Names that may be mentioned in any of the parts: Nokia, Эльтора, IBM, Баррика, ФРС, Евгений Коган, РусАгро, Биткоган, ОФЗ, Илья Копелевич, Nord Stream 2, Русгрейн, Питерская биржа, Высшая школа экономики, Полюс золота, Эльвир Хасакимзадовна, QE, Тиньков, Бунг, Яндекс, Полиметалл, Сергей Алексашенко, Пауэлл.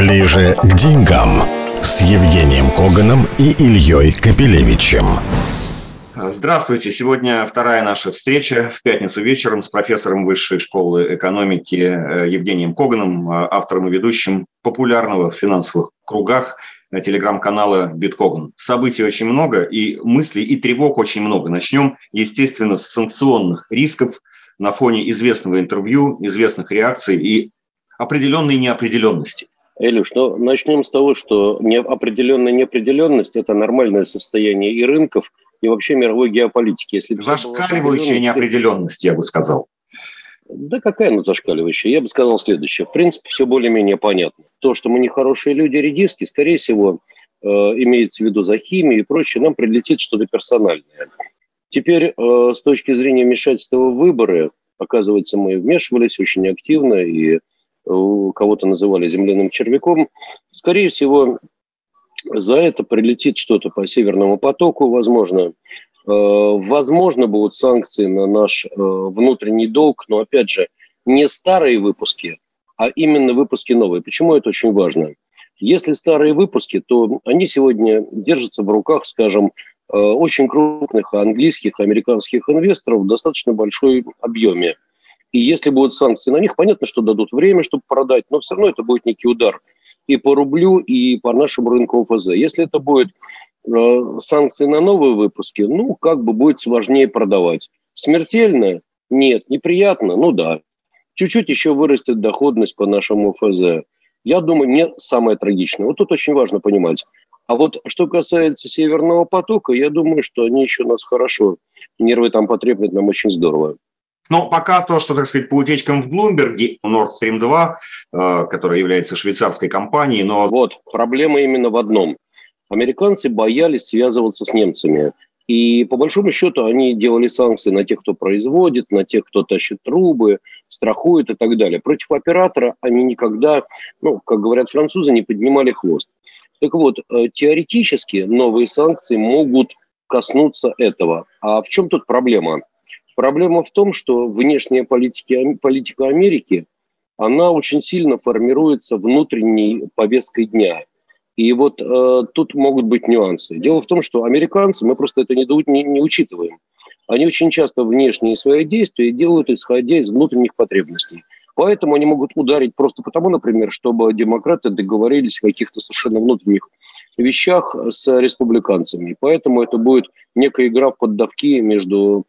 Ближе к деньгам с Евгением Коганом и Ильей Копелевичем. Здравствуйте. Сегодня вторая наша встреча в пятницу вечером с профессором Высшей школы экономики Евгением Коганом, автором и ведущим популярного в финансовых кругах телеграм-канала «Биткоган». Событий очень много, и мыслей, и тревог очень много. Начнем, естественно, с санкционных рисков на фоне известного интервью, известных реакций и определенной неопределенности. Илюш, начнем с того, что определенная неопределенность – это нормальное состояние и рынков, и вообще мировой геополитики. Если зашкаливающая неопределенность, я бы сказал. Да какая она зашкаливающая? Я бы сказал следующее. В принципе, все более-менее понятно. То, что мы нехорошие люди, редиски, скорее всего, имеется в виду за химию и прочее, нам прилетит что-то персональное. Теперь, с точки зрения вмешательства в выборы, оказывается, мы вмешивались очень активно, и кого-то называли земляным червяком. Скорее всего, за это прилетит что-то по Северному потоку, возможно. Возможно, будут санкции на наш внутренний долг, но, опять же, не старые выпуски, а именно выпуски новые. Почему это очень важно? Если старые выпуски, то они сегодня держатся в руках, скажем, очень крупных английских, американских инвесторов в достаточно большой объеме. И если будут санкции на них, понятно, что дадут время, чтобы продать, но все равно это будет некий удар и по рублю, и по нашему рынку ОФЗ. Если это будет санкции на новые выпуски, будет сложнее продавать. Смертельно? Нет. Неприятно? Да. Чуть-чуть еще вырастет доходность по нашему ОФЗ. Я думаю, не самое трагичное. Тут очень важно понимать. А что касается Северного потока, я думаю, что они еще нас хорошо, нервы там потреплет нам очень здорово. Но пока то, что, по утечкам в Блумберге, Nord Stream 2, которая является швейцарской компанией, но... проблема именно в одном. Американцы боялись связываться с немцами. И, по большому счету, они делали санкции на тех, кто производит, на тех, кто тащит трубы, страхует и так далее. Против оператора они никогда, как говорят французы, не поднимали хвост. Так вот, теоретически новые санкции могут коснуться этого. А в чем тут проблема? Проблема в том, что внешняя политика Америки, она очень сильно формируется внутренней повесткой дня. И тут могут быть нюансы. Дело в том, что американцы, мы просто это не учитываем, они очень часто внешние свои действия делают, исходя из внутренних потребностей. Поэтому они могут ударить просто потому, например, чтобы демократы договорились о каких-то совершенно внутренних вещах с республиканцами. Поэтому это будет некая игра в поддавки между...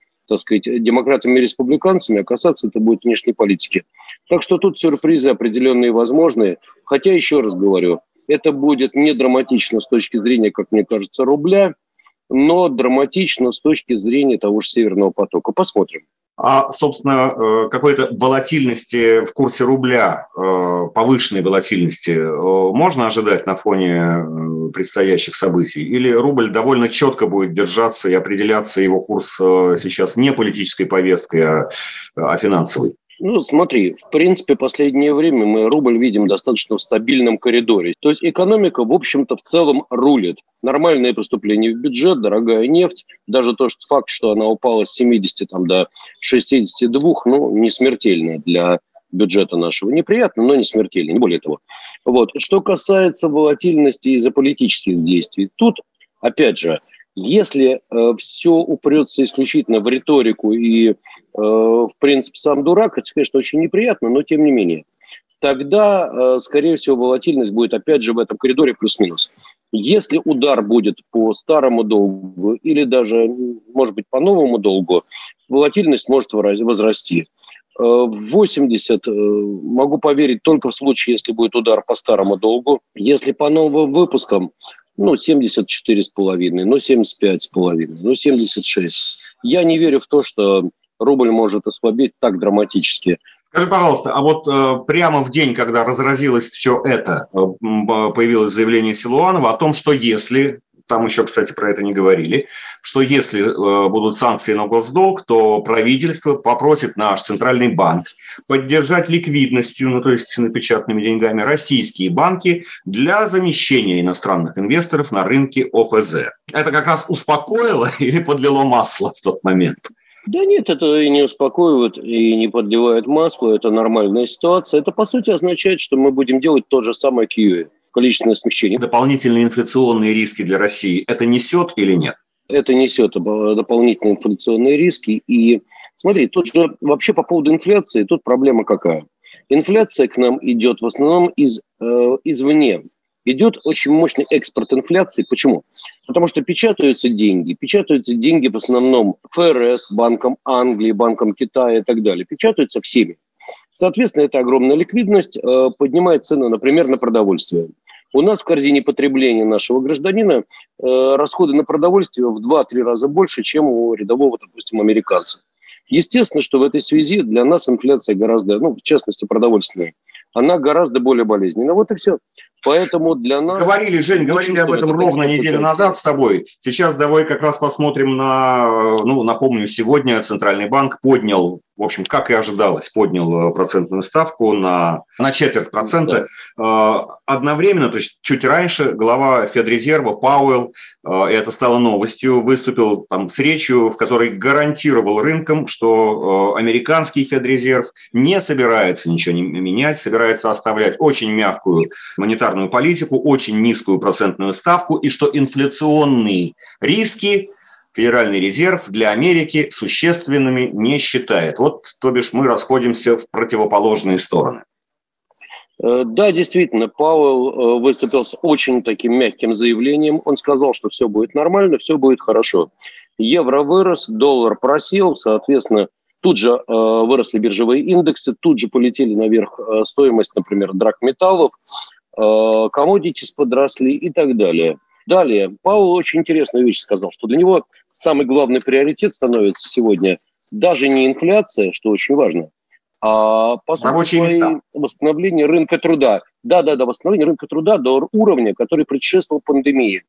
демократами и республиканцами, а касаться это будет внешней политики. Так что тут сюрпризы определенные возможные. Хотя, еще раз говорю, это будет не драматично с точки зрения, как мне кажется, рубля, но драматично с точки зрения того же Северного потока. Посмотрим. А, собственно, какой-то волатильности в курсе рубля, повышенной волатильности, можно ожидать на фоне предстоящих событий? Или рубль довольно четко будет держаться и определяться его курс сейчас не политической повесткой, а финансовой? Смотри, в принципе, последнее время мы рубль видим достаточно в стабильном коридоре. То есть экономика, в общем-то, в целом рулит. Нормальное поступление в бюджет, дорогая нефть, даже то, что факт, что она упала с 70 до 62, не смертельно для бюджета нашего. Неприятно, но не смертельно, не более того. Что касается волатильности из-за политических действий, тут, опять же, если все упрется исключительно в риторику и, в принципе, сам дурак, это, конечно, очень неприятно, но тем не менее, тогда, скорее всего, волатильность будет, опять же, в этом коридоре плюс-минус. Если удар будет по старому долгу или даже, может быть, по новому долгу, волатильность может возрасти. В 80 могу поверить только в случае, если будет удар по старому долгу. Если по новым выпускам, 74,5, 75,5, 76. Я не верю в то, что рубль может ослабеть так драматически. Скажи, пожалуйста, а прямо в день, когда разразилось все это, появилось заявление Силуанова о том, что если, там еще, кстати, про это не говорили, что если будут санкции на госдолг, то правительство попросит наш Центральный банк поддержать ликвидностью, напечатанными деньгами, российские банки для замещения иностранных инвесторов на рынке ОФЗ. Это как раз успокоило или подлило масло в тот момент? Да нет, это и не успокоивает, и не подливает масло, это нормальная ситуация. Это, по сути, означает, что мы будем делать то же самое QE, количественное смягчение. Дополнительные инфляционные риски для России это несет или нет? Это несет дополнительные инфляционные риски. И смотри, тут же вообще по поводу инфляции, тут проблема какая? Инфляция к нам идет в основном извне. Идет очень мощный экспорт инфляции. Почему? Потому что печатаются деньги. Печатаются деньги в основном ФРС, Банком Англии, Банком Китая и так далее. Печатаются всеми. Соответственно, это огромная ликвидность, поднимает цены, например, на продовольствие. У нас в корзине потребления нашего гражданина расходы на продовольствие в 2-3 раза больше, чем у рядового, допустим, американца. Естественно, что в этой связи для нас инфляция гораздо, в частности, продовольственная, она гораздо более болезненна. Вот и все. Поэтому для нас... Говорили об этом ровно неделю назад с тобой. Сейчас давай как раз посмотрим на... напомню, сегодня Центральный банк поднял, в общем, как и ожидалось, поднял процентную ставку на 0,25%. Да. Одновременно, то есть чуть раньше, глава Федрезерва Пауэлл, это стало новостью, выступил с речью, в которой гарантировал рынкам, что американский Федрезерв не собирается ничего менять, собирается оставлять очень мягкую монетарную политику, очень низкую процентную ставку, и что инфляционные риски Федеральный резерв для Америки существенными не считает. То бишь, мы расходимся в противоположные стороны. Да, действительно, Пауэлл выступил с очень таким мягким заявлением. Он сказал, что все будет нормально, все будет хорошо. Евро вырос, доллар просел, соответственно, тут же выросли биржевые индексы, тут же полетели наверх стоимость, например, драгметаллов, commodities подросли и так далее. Далее, Пауэлл очень интересную вещь сказал, что для него самый главный приоритет становится сегодня даже не инфляция, что очень важно, а по сути восстановление рынка труда. Да, восстановление рынка труда до уровня, который предшествовал пандемии.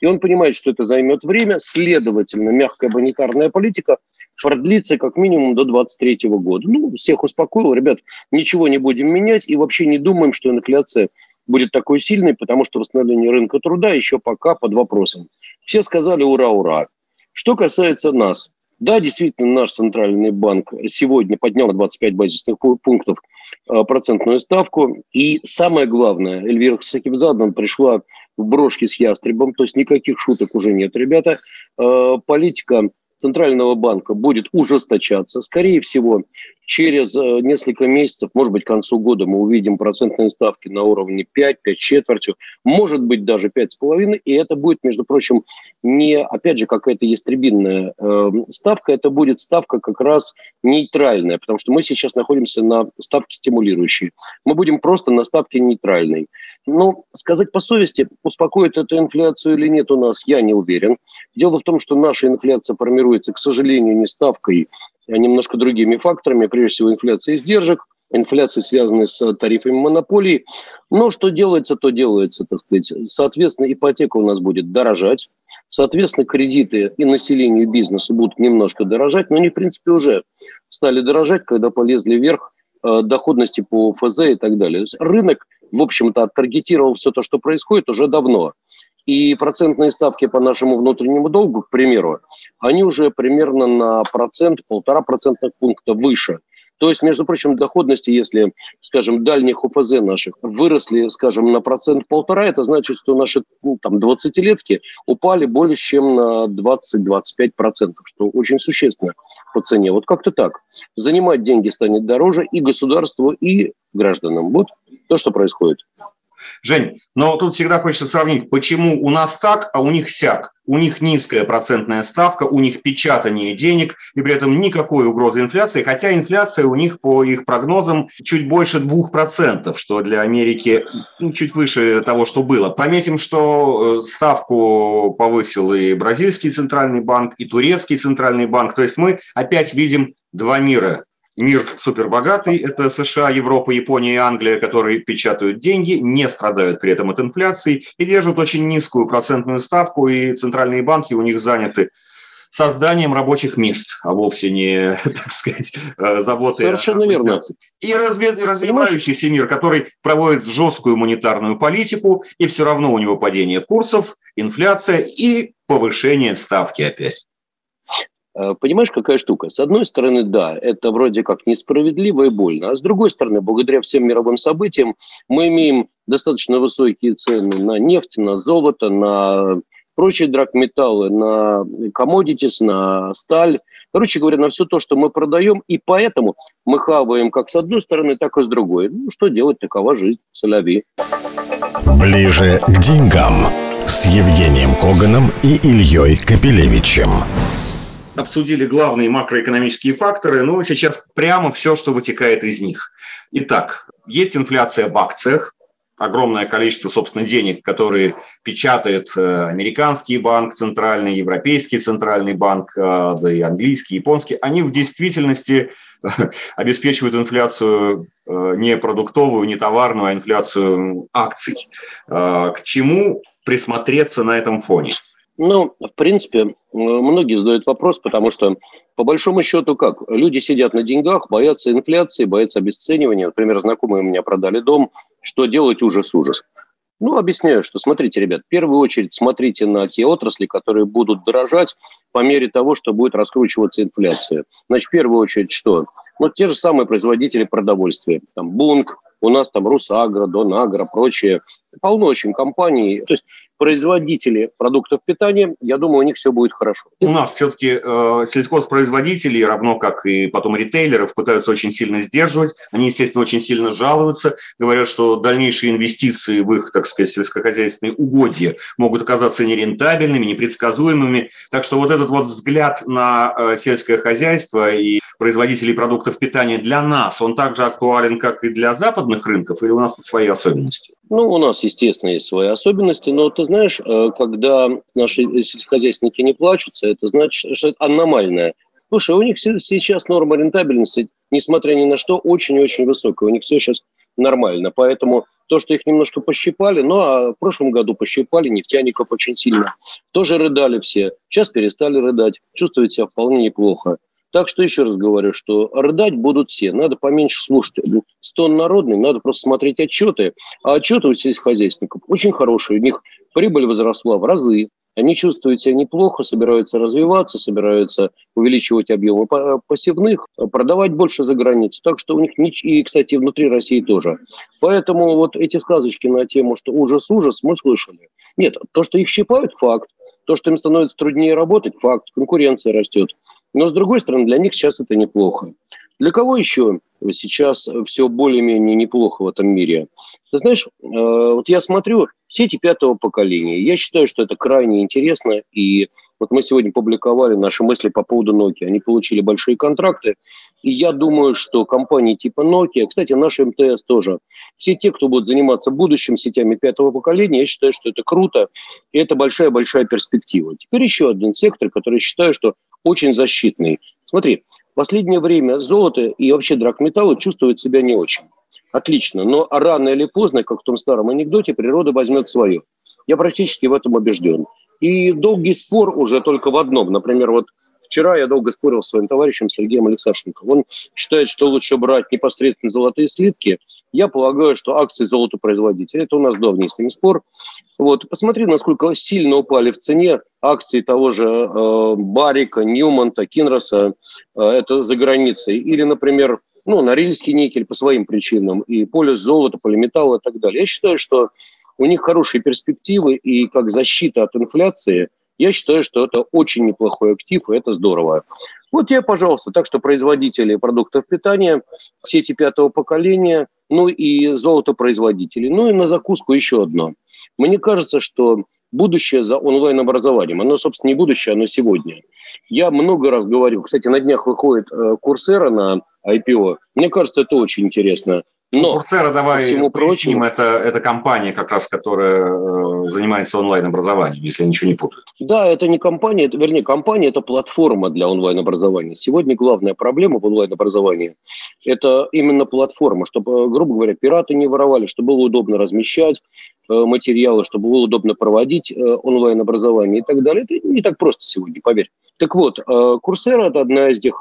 И он понимает, что это займет время, следовательно, мягкая монетарная политика продлится как минимум до 2023 года. Всех успокоил, ребят, ничего не будем менять и вообще не думаем, что инфляция будет такой сильный, потому что восстановление рынка труда еще пока под вопросом. Все сказали ура-ура. Что касается нас. Да, действительно, наш Центральный банк сегодня поднял на 25 базисных пунктов процентную ставку. И самое главное, Эльвир Хасакимзадовна пришла в брошке с ястребом, то есть никаких шуток уже нет, ребята. Политика Центрального банка будет ужесточаться. Скорее всего, через несколько месяцев, может быть, к концу года мы увидим процентные ставки на уровне 5,25%, может быть, даже 5,5%. И это будет, между прочим, не, опять же, какая-то ястребинная ставка, это будет ставка как раз нейтральная, потому что мы сейчас находимся на ставке стимулирующей. Мы будем просто на ставке нейтральной. Но сказать по совести, успокоит эту инфляцию или нет у нас, я не уверен. Дело в том, что наша инфляция формируется, к сожалению, не ставкой, а немножко другими факторами. Прежде всего, инфляция издержек, инфляция, связанная с тарифами монополий. Но что делается, то делается, так сказать. Соответственно, ипотека у нас будет дорожать. Соответственно, кредиты и населению, и бизнесу будут немножко дорожать. Но они, в принципе, уже стали дорожать, когда полезли вверх доходности по ОФЗ и так далее. Рынок, в общем-то, оттаргетировал все то, что происходит, уже давно. И процентные ставки по нашему внутреннему долгу, к примеру, они уже примерно на 1-1,5% выше. То есть, между прочим, доходности, если, скажем, дальних ОФЗ наших выросли, скажем, на 1-1,5%, это значит, что наши 20-летки упали более чем на 20-25%, что очень существенно по цене. Вот как-то так. Занимать деньги станет дороже и государству, и гражданам. Вот то, что происходит. Жень, но тут всегда хочется сравнить, почему у нас так, а у них сяк. У них низкая процентная ставка, у них печатание денег, и при этом никакой угрозы инфляции, хотя инфляция у них, по их прогнозам, чуть больше 2%, что для Америки чуть выше того, что было. Пометим, что ставку повысил и бразильский центральный банк, и турецкий центральный банк, то есть мы опять видим два мира. Мир супербогатый – это США, Европа, Япония и Англия, которые печатают деньги, не страдают при этом от инфляции и держат очень низкую процентную ставку, и центральные банки у них заняты созданием рабочих мест, а вовсе не, так сказать, заботой о инфляции. И развивающийся мир, который проводит жесткую монетарную политику, и все равно у него падение курсов, инфляция и повышение ставки опять. Понимаешь, какая штука? С одной стороны, да, это вроде как несправедливо и больно, а с другой стороны, благодаря всем мировым событиям мы имеем достаточно высокие цены на нефть, на золото, на прочие драгметаллы, на commodities, на сталь. Короче говоря, на все то, что мы продаем, и поэтому мы хаваем как с одной стороны, так и с другой. Ну, что делать, такова жизнь, соловей. Ближе к деньгам с Евгением Коганом и Ильей Копелевичем. Обсудили главные макроэкономические факторы, ну, сейчас прямо все, что вытекает из них. Итак, есть инфляция в акциях, огромное количество, собственно, денег, которые печатает американский банк центральный, европейский центральный банк, да и английский, японский, они в действительности обеспечивают инфляцию не продуктовую, не товарную, а инфляцию акций. К чему присмотреться на этом фоне? Ну, в принципе, многие задают вопрос, потому что, по большому счету, как? Люди сидят на деньгах, боятся инфляции, боятся обесценивания. Например, знакомые у меня продали дом. Что делать? Ужас. Ну, объясняю, что смотрите, ребят, в первую очередь смотрите на те отрасли, которые будут дорожать по мере того, что будет раскручиваться инфляция. Значит, в первую очередь что? Ну, те же самые производители продовольствия. Там Бунг, у нас там РусАгро, ДонАгро, прочее. Полно очень компаний. То есть производители продуктов питания, я думаю, у них все будет хорошо. У нас все-таки сельхозпроизводители, равно как и потом ритейлеров, пытаются очень сильно сдерживать. Они, естественно, очень сильно жалуются. Говорят, что дальнейшие инвестиции в их, так сказать, сельскохозяйственные угодья могут оказаться нерентабельными, непредсказуемыми. Так что вот этот вот взгляд на сельское хозяйство и производителей продуктов питания для нас, он также актуален, как и для западных рынков, или у нас тут свои особенности? Ну, у нас, естественно, есть свои особенности, но ты знаешь, когда наши сельскохозяйственники не плачутся, это значит, что это аномальное. Слушай, у них сейчас норма рентабельности, несмотря ни на что, очень-очень высокая. У них все сейчас нормально. Поэтому то, что их немножко пощипали, ну, а в прошлом году пощипали нефтяников очень сильно. Тоже рыдали все. Сейчас перестали рыдать. Чувствуют себя вполне неплохо. Так что еще раз говорю, что рыдать будут все. Надо поменьше слушать. Стон народный, надо просто смотреть отчеты. А отчеты у сельскохозяйственников очень хорошие. У них прибыль возросла в разы. Они чувствуют себя неплохо, собираются развиваться, собираются увеличивать объемы посевных, продавать больше за границу. Так что у них, и, кстати, внутри России тоже. Поэтому вот эти сказочки на тему, что ужас-ужас, мы слышали. Нет, то, что их щипают, факт. То, что им становится труднее работать, факт. Конкуренция растет. Но, с другой стороны, для них сейчас это неплохо. Для кого еще сейчас все более-менее неплохо в этом мире? Ты знаешь, вот я смотрю сети пятого поколения. Я считаю, что это крайне интересно. И вот мы сегодня публиковали наши мысли по поводу Nokia. Они получили большие контракты. И я думаю, что компании типа Nokia, кстати, наши МТС тоже, все те, кто будут заниматься будущим сетями пятого поколения, я считаю, что это круто. И это большая-большая перспектива. Теперь еще один сектор, который я считаю, что очень защитный. Смотри, в последнее время золото и вообще драгметаллы чувствуют себя не очень. Отлично, но рано или поздно, как в том старом анекдоте, природа возьмет свое. Я практически в этом убежден. И долгий спор уже только в одном. Например, вот вчера я долго спорил с своим товарищем Сергеем Алексашенко. Он считает, что лучше брать непосредственно золотые слитки. Я полагаю, что акции золотопроизводителей. Это у нас давний с ним спор. Вот. Посмотри, насколько сильно упали в цене акции того же Баррика, Ньюмонта, Кинроса. Это за границей. Или, например, Норильский никель по своим причинам. И Полюс золота, Полиметалл и так далее. Я считаю, что у них хорошие перспективы. И как защита от инфляции, я считаю, что это очень неплохой актив, и это здорово. Вот тебе, пожалуйста. Так что производители продуктов питания, сети пятого поколения, и золотопроизводители. И на закуску еще одно. Мне кажется, что будущее за онлайн-образованием. Оно, собственно, не будущее, оно сегодня. Я много раз говорил. Кстати, на днях выходит Coursera на IPO. Мне кажется, это очень интересно. Но Coursera, давай поясним, прочему, это компания, как раз, которая занимается онлайн-образованием, если я ничего не путаю. Да, это не компания, компания – это платформа для онлайн-образования. Сегодня главная проблема в онлайн-образовании – это именно платформа, чтобы, грубо говоря, пираты не воровали, чтобы было удобно размещать материалы, чтобы было удобно проводить онлайн-образование и так далее. Это не так просто сегодня, поверь. Так вот, Coursera – это одна из тех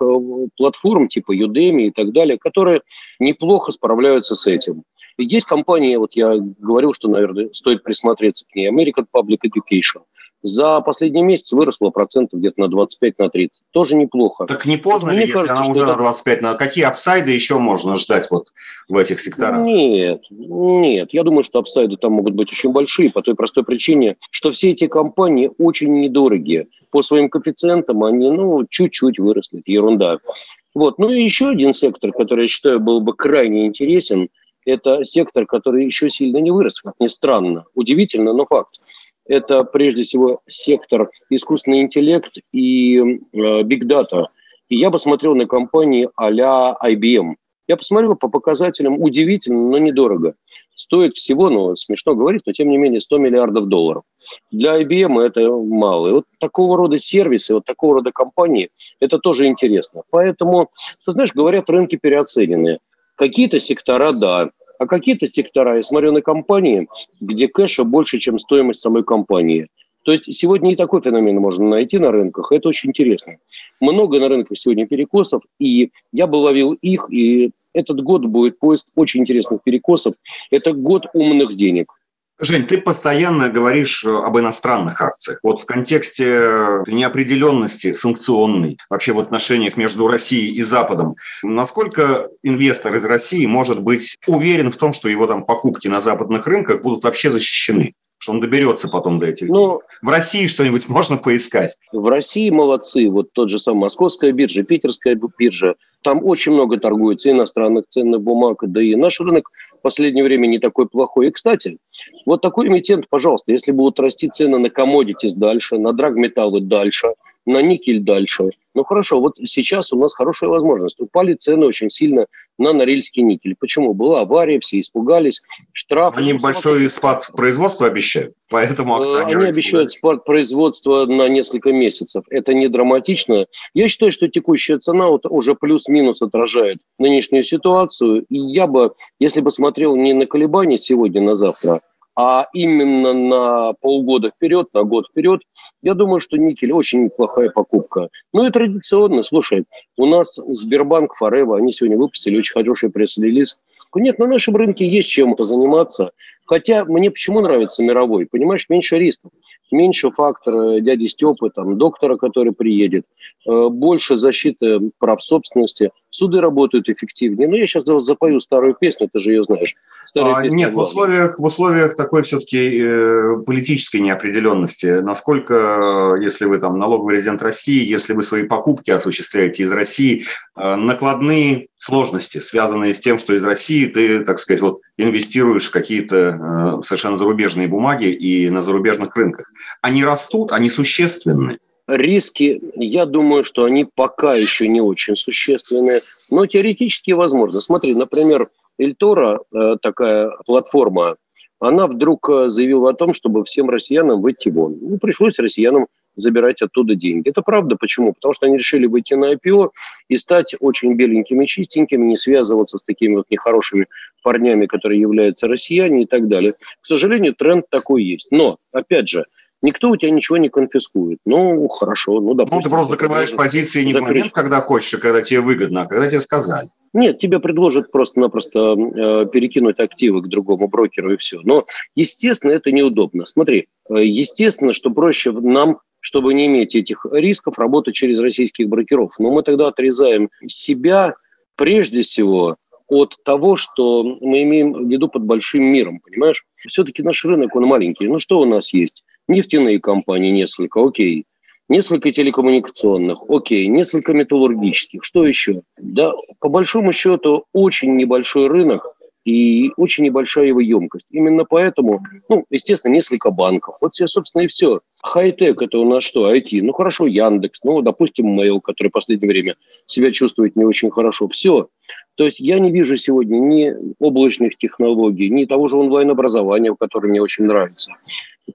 платформ типа Udemy и так далее, которые неплохо справляются с этим. Есть компании, вот я говорил, что, наверное, стоит присмотреться к ней, American Public Education. за последний месяц выросла процентов где-то на 25-30. Тоже неплохо. Так не поздно ли, если она уже на 25? На какие апсайды еще можно ждать вот в этих секторах? Нет. Я думаю, что апсайды там могут быть очень большие по той простой причине, что все эти компании очень недорогие. По своим коэффициентам они, чуть-чуть выросли. Это ерунда. Вот. Ну и еще один сектор, который, я считаю, был бы крайне интересен, это сектор, который еще сильно не вырос, как ни странно. Удивительно, но факт. Это, прежде всего, сектор искусственный интеллект и биг-дата. И я посмотрел на компании а-ля IBM. Я посмотрел по показателям удивительно, но недорого. Стоит всего, смешно говорить, но тем не менее, $100 миллиардов. Для IBM это мало. И вот такого рода сервисы, вот такого рода компании, это тоже интересно. Поэтому, ты знаешь, говорят, рынки переоценены. Какие-то сектора – да. А какие-то сектора, я смотрю на компании, где кэша больше, чем стоимость самой компании. То есть сегодня и такой феномен можно найти на рынках, это очень интересно. Много на рынках сегодня перекосов, и я бы ловил их, и этот год будет поиск очень интересных перекосов. Это год умных денег. Жень, ты постоянно говоришь об иностранных акциях. Вот в контексте неопределенности санкционной, вообще в отношениях между Россией и Западом, насколько инвестор из России может быть уверен в том, что его там покупки на западных рынках будут вообще защищены? Что он доберется потом до этих денег. В России что-нибудь можно поискать? В России молодцы. Вот тот же самый Московская биржа, Питерская биржа. Там очень много торгуется иностранных ценных бумаг. Да и наш рынок в последнее время не такой плохой. И, кстати, вот такой эмитент, пожалуйста, если будут расти цены на commodities дальше, на драгметаллы дальше, на никель дальше. Хорошо, вот сейчас у нас хорошая возможность. Упали цены очень сильно на Норильский никель. Почему? Была авария, все испугались, штрафы. Они большой спад производства обещают, поэтому акционеры... Они обещают спад производства на несколько месяцев. Это не драматично. Я считаю, что текущая цена уже плюс-минус отражает нынешнюю ситуацию. И я бы, если бы смотрел не на колебания сегодня, на завтра, а именно на полгода вперед, на год вперед, я думаю, что никель очень неплохая покупка. И традиционно, слушай, у нас Сбербанк, Форева, они сегодня выпустили очень хороший пресс-релиз. Нет, на нашем рынке есть чем заниматься. Хотя мне почему нравится мировой? Понимаешь, меньше рисков, меньше фактора дяди Степы, доктора, который приедет, больше защиты прав собственности. Суды работают эффективнее. Я сейчас запою старую песню, ты же ее знаешь. Нет, в условиях такой все-таки политической неопределенности, насколько, если вы налоговый резидент России, если вы свои покупки осуществляете из России, накладные сложности, связанные с тем, что из России ты, так сказать, инвестируешь в какие-то совершенно зарубежные бумаги и на зарубежных рынках. Они растут, они существенны. Риски, я думаю, что они пока еще не очень существенные, но теоретически возможно. Смотри, например, Эльтора, такая платформа, она вдруг заявила о том, чтобы всем россиянам выйти вон. Пришлось россиянам забирать оттуда деньги. Это правда. Почему? Потому что они решили выйти на IPO и стать очень беленькими, чистенькими, не связываться с такими нехорошими парнями, которые являются россияне и так далее. К сожалению, тренд такой есть. Но, опять же, никто у тебя ничего не конфискует. Хорошо. Допустим, ты просто закрываешь позиции не в момент, когда хочешь, а когда тебе выгодно, а когда тебе сказали. Нет, тебе предложат просто-напросто перекинуть активы к другому брокеру и все. Но, естественно, это неудобно. Смотри, естественно, что проще нам, чтобы не иметь этих рисков, работать через российских брокеров. Но мы тогда отрезаем себя, прежде всего, от того, что мы имеем в виду под большим миром, понимаешь? Все-таки наш рынок, он маленький. Что у нас есть? Нефтяные компании несколько, окей. Несколько телекоммуникационных, окей. Несколько металлургических, что еще? Да, по большому счету, очень небольшой рынок и очень небольшая его емкость. Именно поэтому, естественно, несколько банков. Собственно, и все. Хай-тек – это у нас что? IT. Хорошо, Яндекс. Допустим, Mail, который в последнее время себя чувствует не очень хорошо. Все. То есть я не вижу сегодня ни облачных технологий, ни того же онлайн-образования, которое мне очень нравится.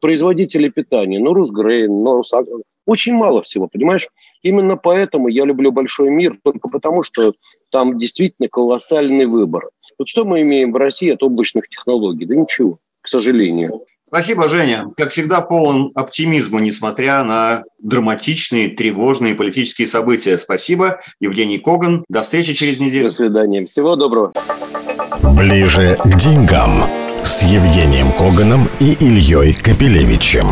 Производители питания, РусГрейн, РусАгро. Очень мало всего, понимаешь? Именно поэтому я люблю большой мир, только потому, что там действительно колоссальный выбор. Что мы имеем в России от облачных технологий? Да ничего, к сожалению. Спасибо, Женя. Как всегда, полон оптимизма, несмотря на драматичные, тревожные политические события. Спасибо, Евгений Коган. До встречи через неделю. До свидания. Всего доброго. Ближе к деньгам с Евгением Коганом и Ильей Копелевичем.